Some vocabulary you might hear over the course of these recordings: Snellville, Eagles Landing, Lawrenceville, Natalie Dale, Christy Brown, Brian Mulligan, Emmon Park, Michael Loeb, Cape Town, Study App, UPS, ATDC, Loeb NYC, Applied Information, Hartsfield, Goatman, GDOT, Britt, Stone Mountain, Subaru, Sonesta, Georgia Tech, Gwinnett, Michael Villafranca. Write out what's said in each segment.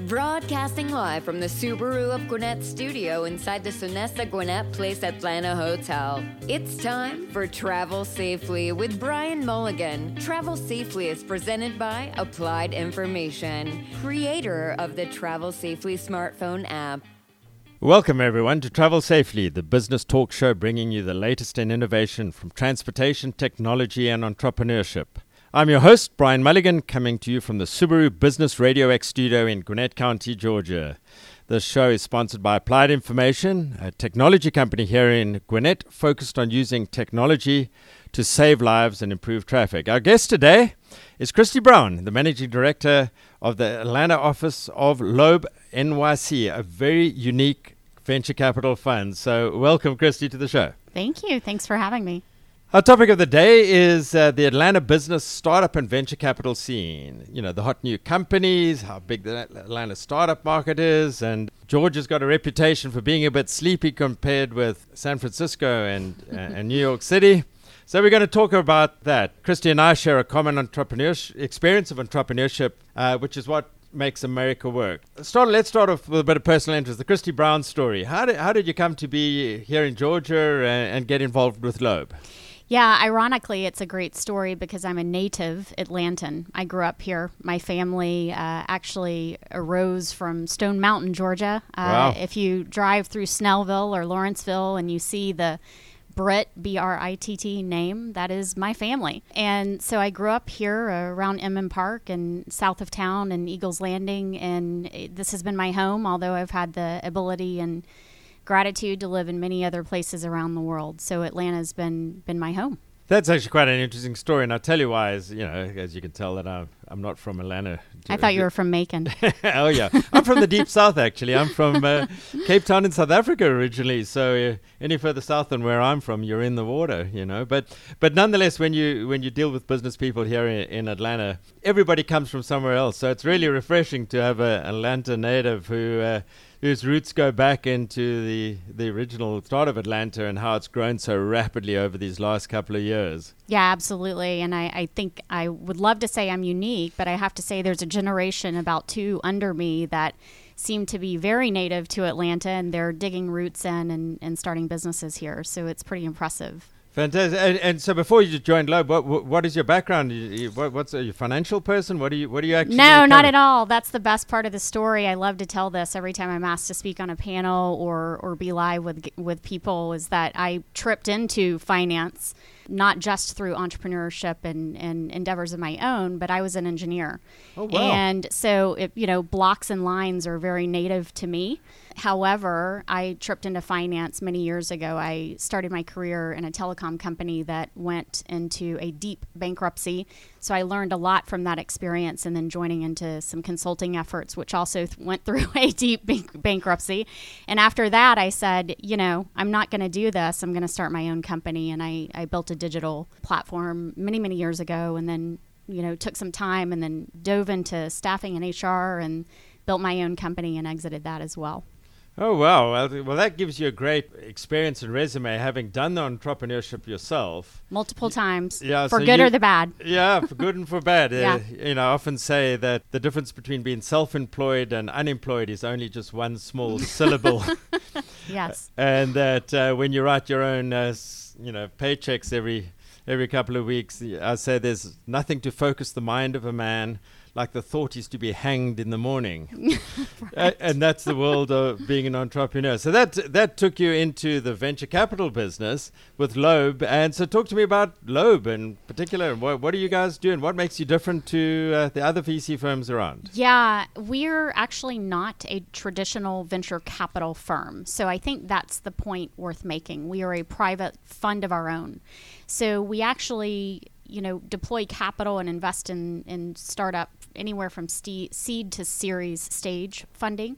Broadcasting live from the Subaru of Gwinnett studio inside the Sonesta Gwinnett Place Atlanta Hotel. It's time for Travel Safely with Brian Mulligan. Travel Safely is presented by Applied Information, creator of the Travel Safely smartphone app. Welcome everyone to Travel Safely, the business talk show bringing you the latest in innovation from transportation, technology and entrepreneurship. I'm your host, Brian Mulligan, coming to you from the Subaru Business Radio X studio in Gwinnett County, Georgia. This show is sponsored by Applied Information, a technology company here in Gwinnett focused on using technology to save lives and improve traffic. Our guest today is Christy Brown, the Managing Director of the Atlanta office of Loeb NYC, a very unique venture capital fund. So welcome, Christy, to the show. Thank you. Thanks for having me. Our topic of the day is the Atlanta business startup and venture capital scene. You know, the hot new companies, how big the Atlanta startup market is, and Georgia's got a reputation for being a bit sleepy compared with San Francisco and New York City. So we're going to talk about that. Christy and I share a common experience of entrepreneurship, which is what makes America work. Let's start off with a bit of personal interest, the Christy Brown story. How did you come to be here in Georgia and get involved with Loeb? Yeah, ironically, it's a great story because I'm a native Atlantan. I grew up here. My family actually arose from Stone Mountain, Georgia. Wow. If you drive through Snellville or Lawrenceville and you see the Britt, B-R-I-T-T name, that is my family. And so I grew up here around Emmon Park and south of town and Eagles Landing. And this has been my home, although I've had the ability and gratitude to live in many other places around the world. So Atlanta's been my home. That's actually quite an interesting story, and I'll tell you why. As you can tell, that I'm not from Atlanta. I thought you were from Macon. Oh yeah, I'm from the deep south actually. I'm from Cape Town in South Africa originally. So any further south than where I'm from, you're in the water, you know. But nonetheless, when you deal with business people here in Atlanta, everybody comes from somewhere else. So it's really refreshing to have an Atlanta native whose roots go back into the original start of Atlanta and how it's grown so rapidly over these last couple of years. Yeah, absolutely. And I think I would love to say I'm unique, but I have to say there's a generation about two under me that seem to be very native to Atlanta, and they're digging roots in and starting businesses here. So it's pretty impressive. Fantastic. And so before you joined Loeb, what is your background? Are you a financial person? What do you actually do? No, not at all. That's the best part of the story. I love to tell this every time I'm asked to speak on a panel or be live with people, is that I tripped into finance, not just through entrepreneurship and endeavors of my own, but I was an engineer. Oh, wow. And so, blocks and lines are very native to me. However, I tripped into finance many years ago. I started my career in a telecom company that went into a deep bankruptcy. So I learned a lot from that experience, and then joining into some consulting efforts, which also went through a deep bankruptcy. And after that, I said, I'm not going to do this. I'm going to start my own company. And I built a digital platform many, many years ago, and then, took some time and then dove into staffing and HR and built my own company and exited that as well. Oh, wow. Well, that gives you a great experience and resume, having done the entrepreneurship yourself. Multiple times, yeah, for so good or the bad. Yeah, for good and for bad. Yeah. I often say that the difference between being self-employed and unemployed is only just one small syllable. Yes. And that when you write your own, paychecks every couple of weeks, I say there's nothing to focus the mind of a man like the thought is to be hanged in the morning. Right. And that's the world of being an entrepreneur. So that took you into the venture capital business with Loeb. And so talk to me about Loeb in particular. What do you guys do, and what makes you different to the other VC firms around? Yeah, we're actually not a traditional venture capital firm. So I think that's the point worth making. We are a private fund of our own. So we actually deploy capital and invest in startup anywhere from seed to series stage funding.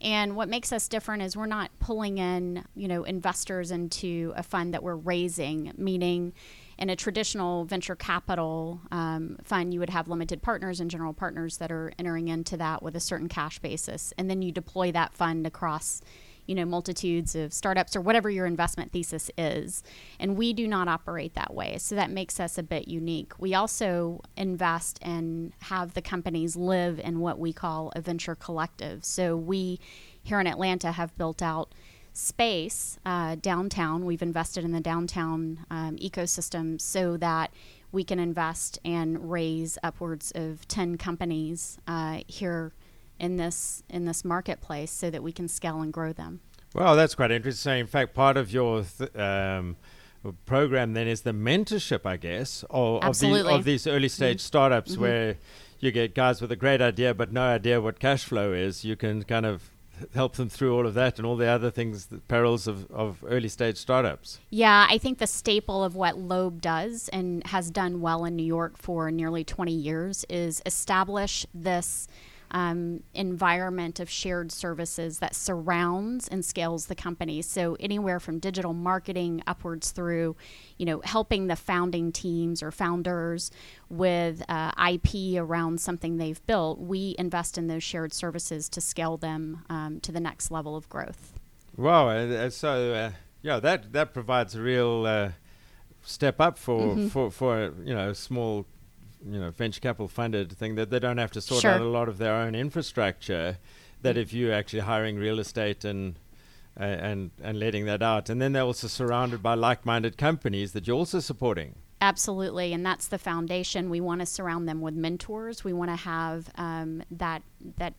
And what makes us different is we're not pulling in, investors into a fund that we're raising, meaning in a traditional venture capital fund, you would have limited partners and general partners that are entering into that with a certain cash basis. And then you deploy that fund across you know, multitudes of startups or whatever your investment thesis is. And we do not operate that way. So that makes us a bit unique. We also invest and have the companies live in what we call a venture collective. So we here in Atlanta have built out space downtown. We've invested in the downtown ecosystem so that we can invest and raise upwards of 10 companies here in this marketplace so that we can scale and grow them. Well, that's quite interesting. In fact, part of your program then is the mentorship, I guess, of these early stage startups where you get guys with a great idea but no idea what cash flow is. You can kind of help them through all of that and all the other things, the perils of early stage startups. Yeah, I think the staple of what Loeb does and has done well in New York for nearly 20 years is establish this environment of shared services that surrounds and scales the company. So anywhere from digital marketing upwards through, you know, helping the founding teams or founders with IP around something they've built, we invest in those shared services to scale them to the next level of growth. Wow. So that provides a real step up for small venture capital funded thing, that they don't have to sort out a lot of their own infrastructure, that if you're actually hiring real estate and letting that out. And then they're also surrounded by like-minded companies that you're also supporting. Absolutely, and that's the foundation. We want to surround them with mentors. We want to have that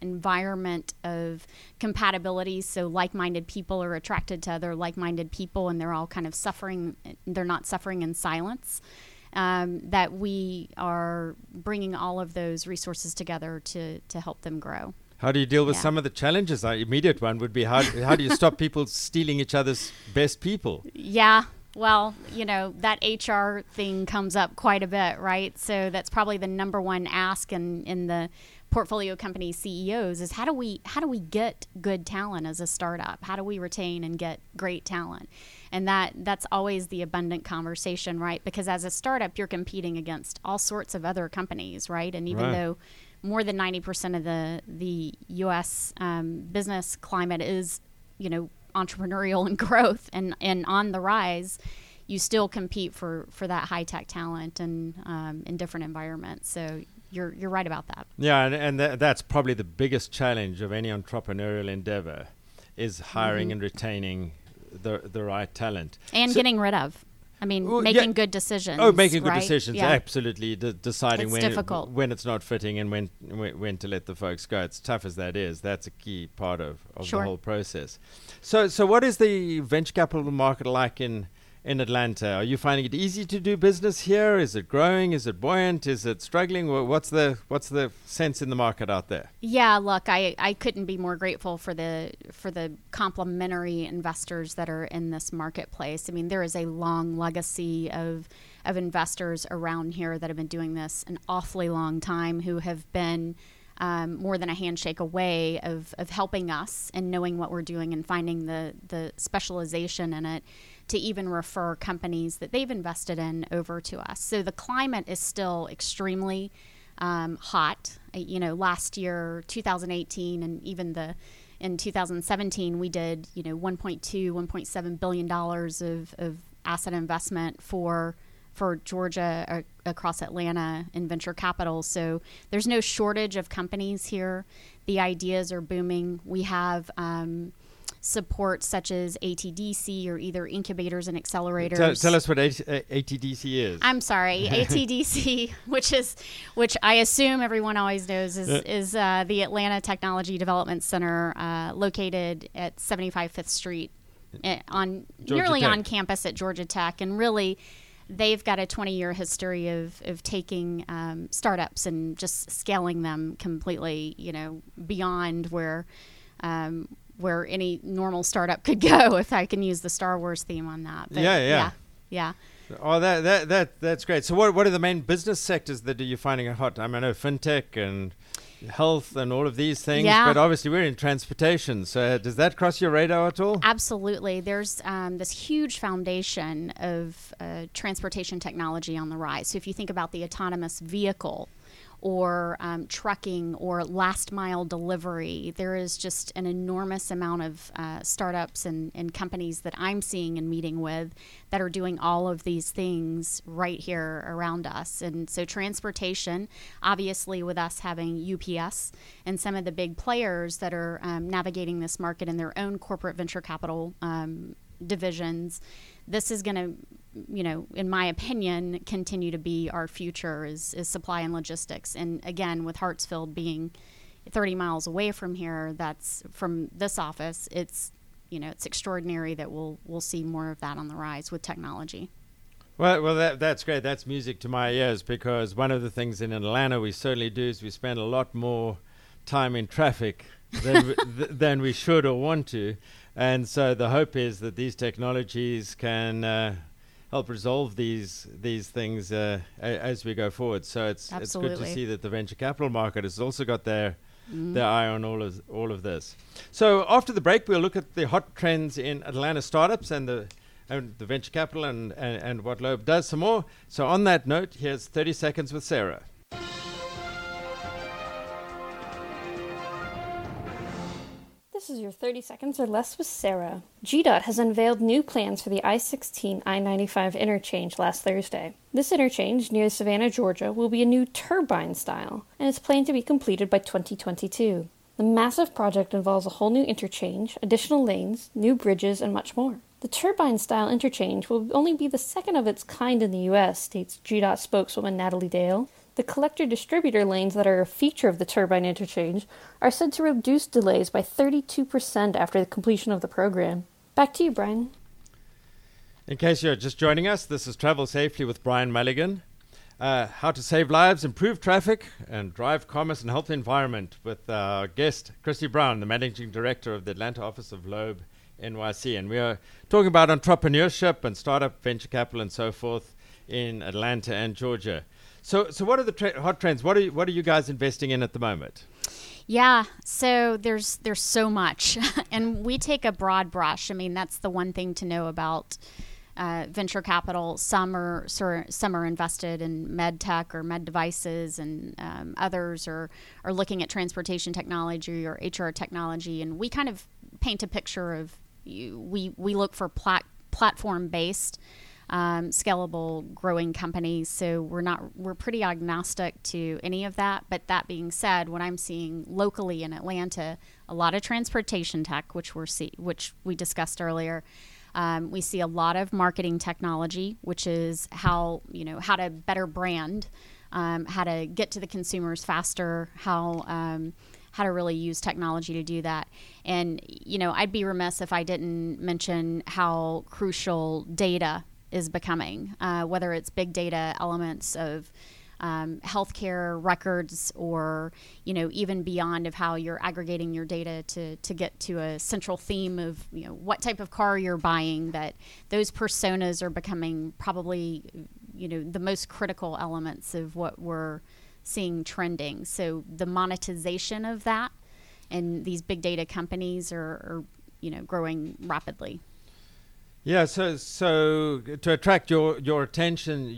environment of compatibility, so like-minded people are attracted to other like-minded people, and they're all kind of suffering. They're not suffering in silence. That we are bringing all of those resources together to help them grow. How do you deal with some of the challenges? The immediate one would be how do you stop people stealing each other's best people? Yeah, well, that HR thing comes up quite a bit, right? So that's probably the number one ask in the portfolio company CEOs is how do we get good talent as a startup? How do we retain and get great talent? And that's always the abundant conversation, right? Because as a startup, you're competing against all sorts of other companies, right? And even though more than 90% of the U.S. Business climate is, entrepreneurial and growth and on the rise, you still compete for that high-tech talent and in different environments. So you're right about that. Yeah, and that's probably the biggest challenge of any entrepreneurial endeavor is hiring and retaining the right talent. And getting rid of. I mean, making good decisions. Oh, making good decisions, absolutely. Deciding when it's not fitting and when to let the folks go. It's tough as that is. That's a key part of the whole process. So what is the venture capital market like in Atlanta? Are you finding it easy to do business here? Is it growing? Is it buoyant? Is it struggling? What's the sense in the market out there? Yeah, look, I couldn't be more grateful for the complementary investors that are in this marketplace. I mean, there is a long legacy of investors around here that have been doing this an awfully long time, who have been more than a handshake away of helping us and knowing what we're doing and finding the specialization in it to even refer companies that they've invested in over to us. So the climate is still extremely hot. Last year, 2018, and even in 2017, we did, $1.7 billion of asset investment for Georgia across Atlanta in venture capital. So there's no shortage of companies here. The ideas are booming. We have support such as ATDC or either incubators and accelerators. Tell us what ATDC is. I'm sorry, ATDC, which I assume everyone always knows is the Atlanta Technology Development Center located at 75 Fifth Street on campus at Georgia Tech, and really, they've got a 20-year history of taking startups and just scaling them completely, beyond where any normal startup could go, if I can use the Star Wars theme on that. But yeah. Oh, that's great. So what are the main business sectors that you're finding are hot? I mean, I know fintech and health and all of these things, but obviously we're in transportation. So does that cross your radar at all? Absolutely. There's this huge foundation of transportation technology on the rise. So if you think about the autonomous vehicle or trucking or last mile delivery. There is just an enormous amount of startups and companies that I'm seeing and meeting with that are doing all of these things right here around us. And so transportation, obviously with us having UPS and some of the big players that are navigating this market in their own corporate venture capital divisions, this is going to, you know, in my opinion, continue to be our future is supply and logistics. And again, with Hartsfield being 30 miles away from here, that's from this office, it's, you know, it's extraordinary that we'll see more of that on the rise with technology. Well, that's great. That's music to my ears, because one of the things in Atlanta we certainly do is we spend a lot more time in traffic than we should or want to. And so the hope is that these technologies can help resolve these things as we go forward. So it's good to see that the venture capital market has also got their eye on all of this. So after the break, we'll look at the hot trends in Atlanta startups and the venture capital and what Loeb does some more. So on that note, here's 30 Seconds with Sarah. This is your 30 Seconds or Less with Sarah. GDOT has unveiled new plans for the I-16-I-95 interchange last Thursday. This interchange, near Savannah, Georgia, will be a new turbine style, and it's planned to be completed by 2022. The massive project involves a whole new interchange, additional lanes, new bridges, and much more. The turbine-style interchange will only be the second of its kind in the U.S., states GDOT spokeswoman Natalie Dale. The collector-distributor lanes that are a feature of the turbine interchange are said to reduce delays by 32% after the completion of the program. Back to you, Brian. In case you're just joining us, this is Travel Safely with Brian Mulligan. How to save lives, improve traffic, and drive commerce and health environment with our guest, Christy Brown, the Managing Director of the Atlanta office of Loeb NYC, and we are talking about entrepreneurship and startup venture capital and so forth in Atlanta and Georgia. So what are the hot trends? What are you guys investing in at the moment? Yeah, so there's so much, and we take a broad brush. I mean, that's the one thing to know about venture capital. Some are invested in med tech or med devices, and others are looking at transportation technology or HR technology, and we kind of paint a picture of. We look for platform-based, scalable, growing companies. So we're pretty agnostic to any of that. But that being said, what I'm seeing locally in Atlanta, a lot of transportation tech, which we discussed earlier. We see a lot of marketing technology, which is how to better brand, how to get to the consumers faster, how to really use technology to do that. And, you know, I'd be remiss if I didn't mention how crucial data is becoming, whether it's big data elements of healthcare records or, you know, even beyond of how you're aggregating your data to get to a central theme of, you know, what type of car you're buying, that those personas are becoming probably, you know, the most critical elements of what we're seeing trending. So the monetization of that, and these big data companies are growing rapidly. Yeah. So to attract your attention,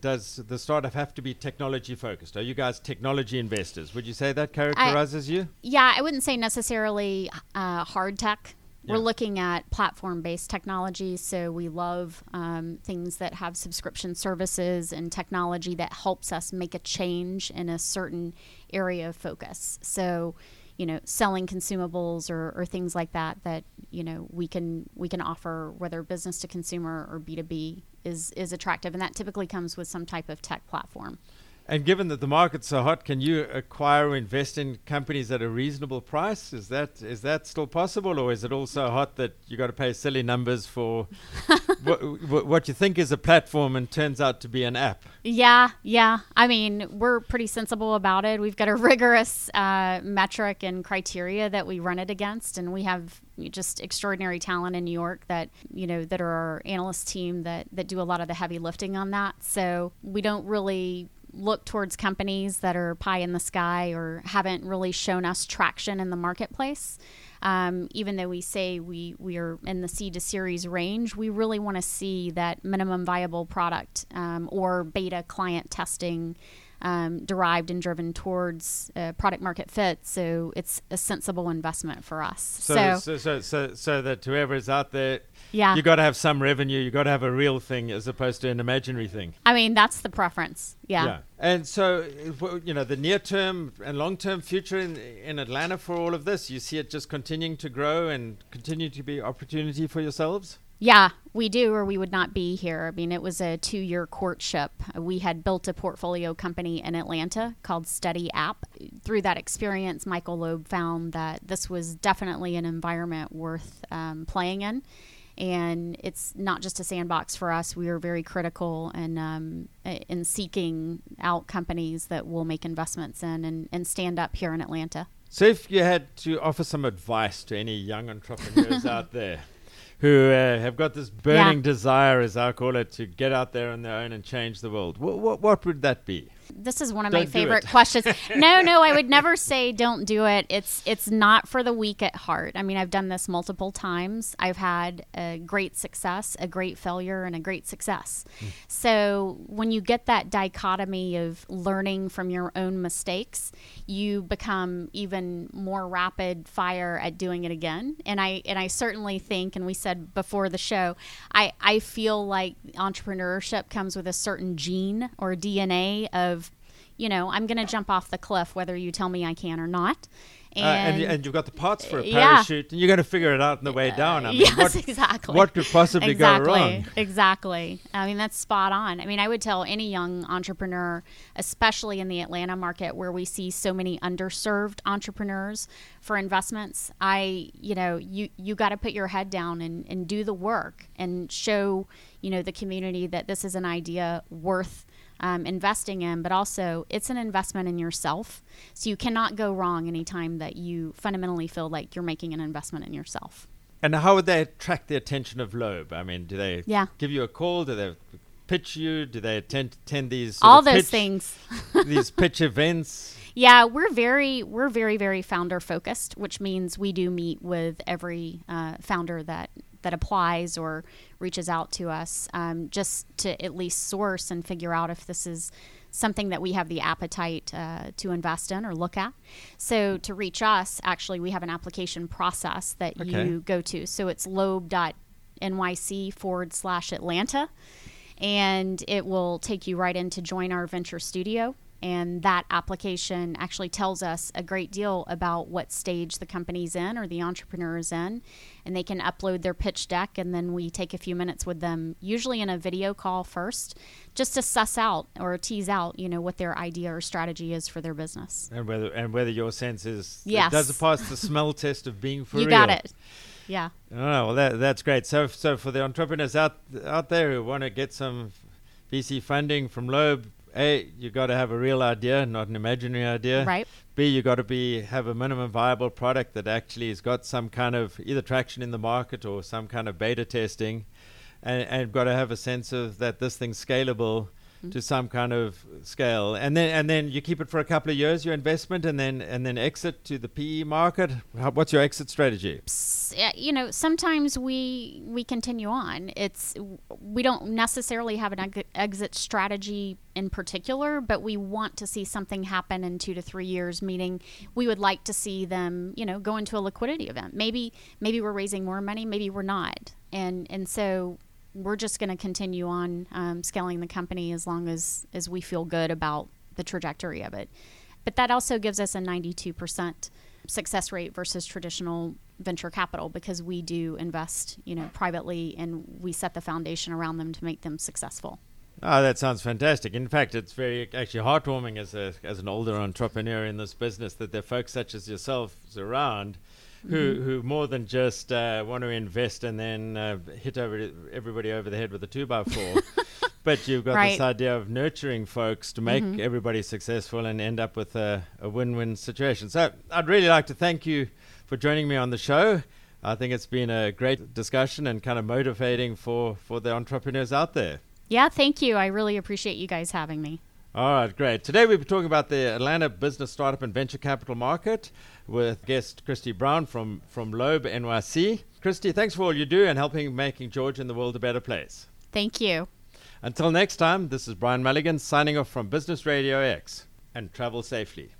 does the startup have to be technology focused? Are you guys technology investors? Would you say that characterizes you? Yeah, I wouldn't say necessarily hard tech. We're looking at platform-based technology, so we love things that have subscription services and technology that helps us make a change in a certain area of focus. So, you know, selling consumables or things like that, you know, we can offer, whether business to consumer or B2B, is attractive, and that typically comes with some type of tech platform. And given that the market's so hot, can you acquire or invest in companies at a reasonable price? Is that still possible, or is it all so hot that you got to pay silly numbers for what you think is a platform and turns out to be an app? Yeah. I mean, we're pretty sensible about it. We've got a rigorous metric and criteria that we run it against, and we have just extraordinary talent in New York that, you know, that are our analyst team that do a lot of the heavy lifting on that. So we don't really look towards companies that are pie in the sky or haven't really shown us traction in the marketplace. Even though we say we are in the seed to series range, we really want to see that minimum viable product or beta client testing derived and driven towards product market fit. So it's a sensible investment for us. So that to whoever's out there, yeah, you got to have some revenue. You got to have a real thing as opposed to an imaginary thing. I mean, that's the preference. Yeah. Yeah. And so, you know, the near term and long term future in Atlanta for all of this, you see it just continuing to grow and continue to be opportunity for yourselves? Yeah, we do, or we would not be here. I mean, it was a 2-year courtship. We had built a portfolio company in Atlanta called Study App. Through that experience, Michael Loeb found that this was definitely an environment worth playing in. And it's not just a sandbox for us. We are very critical and in seeking out companies that we'll make investments in and stand up here in Atlanta. So if you had to offer some advice to any young entrepreneurs out there, who have got this burning desire, as I call it, to get out there on their own and change the world. What would that be? This is one of my favorite questions. No, I would never say don't do it. It's not for the weak at heart. I mean, I've done this multiple times. I've had a great success, a great failure, and a great success. So when you get that dichotomy of learning from your own mistakes, you become even more rapid fire at doing it again. And I certainly think, and we said before the show, I feel like entrepreneurship comes with a certain gene or DNA of, you know, I'm going to jump off the cliff whether you tell me I can or not. And you've got the parts for a parachute, and you're going to figure it out on the way down. I mean, yes, exactly. What could possibly go wrong? Exactly. I mean, that's spot on. I mean, I would tell any young entrepreneur, especially in the Atlanta market where we see so many underserved entrepreneurs for investments, you got to put your head down and do the work and show, you know, the community that this is an idea worth investing in, but also it's an investment in yourself. So you cannot go wrong anytime that you fundamentally feel like you're making an investment in yourself. And how would they attract the attention of Loeb? I mean, do they give you a call? Do they pitch you? Do they attend these all those things? These pitch events? Yeah, we're very, very founder focused, which means we do meet with every founder that applies or reaches out to us, just to at least source and figure out if this is something that we have the appetite to invest in or look at. So to reach us, actually, we have an application process that you go to. So it's loeb.nyc/Atlanta, and it will take you right in to join our venture studio. And that application actually tells us a great deal about what stage the company's in or the entrepreneur is in. And they can upload their pitch deck, and then we take a few minutes with them, usually in a video call first, just to suss out or tease out, you know, what their idea or strategy is for their business. And whether your sense is, yes, does it pass the smell test of being for real? You got it. Yeah. Oh, well, that's great. So for the entrepreneurs out there who want to get some VC funding from Loeb, A, you got to have a real idea, not an imaginary idea. Right. B, you got to have a minimum viable product that actually has got some kind of either traction in the market or some kind of beta testing, and got to have a sense of that this thing's scalable to some kind of scale. And then you keep it for a couple of years, your investment, and then exit to the PE market. What's your exit strategy? You know, sometimes we continue on. We don't necessarily have an exit strategy in particular, but we want to see something happen in 2 to 3 years, meaning we would like to see them, you know, go into a liquidity event. Maybe we're raising more money, maybe we're not. And so we're just going to continue on scaling the company as long as we feel good about the trajectory of it. But that also gives us a 92% success rate versus traditional venture capital, because we do invest, you know, privately, and we set the foundation around them to make them successful. Oh, that sounds fantastic. In fact, it's very actually heartwarming as an older entrepreneur in this business that there are folks such as yourselves around who more than just want to invest and then hit everybody over the head with a 2x4. But you've got this idea of nurturing folks to make everybody successful and end up with a win-win situation. So I'd really like to thank you for joining me on the show. I think it's been a great discussion and kind of motivating for the entrepreneurs out there. Yeah, thank you. I really appreciate you guys having me. All right, great. Today we've been talking about the Atlanta business startup and venture capital market with guest Christy Brown from Loeb NYC. Christy, thanks for all you do and helping making Georgia and the world a better place. Thank you. Until next time, this is Brian Mulligan signing off from Business Radio X, and travel safely.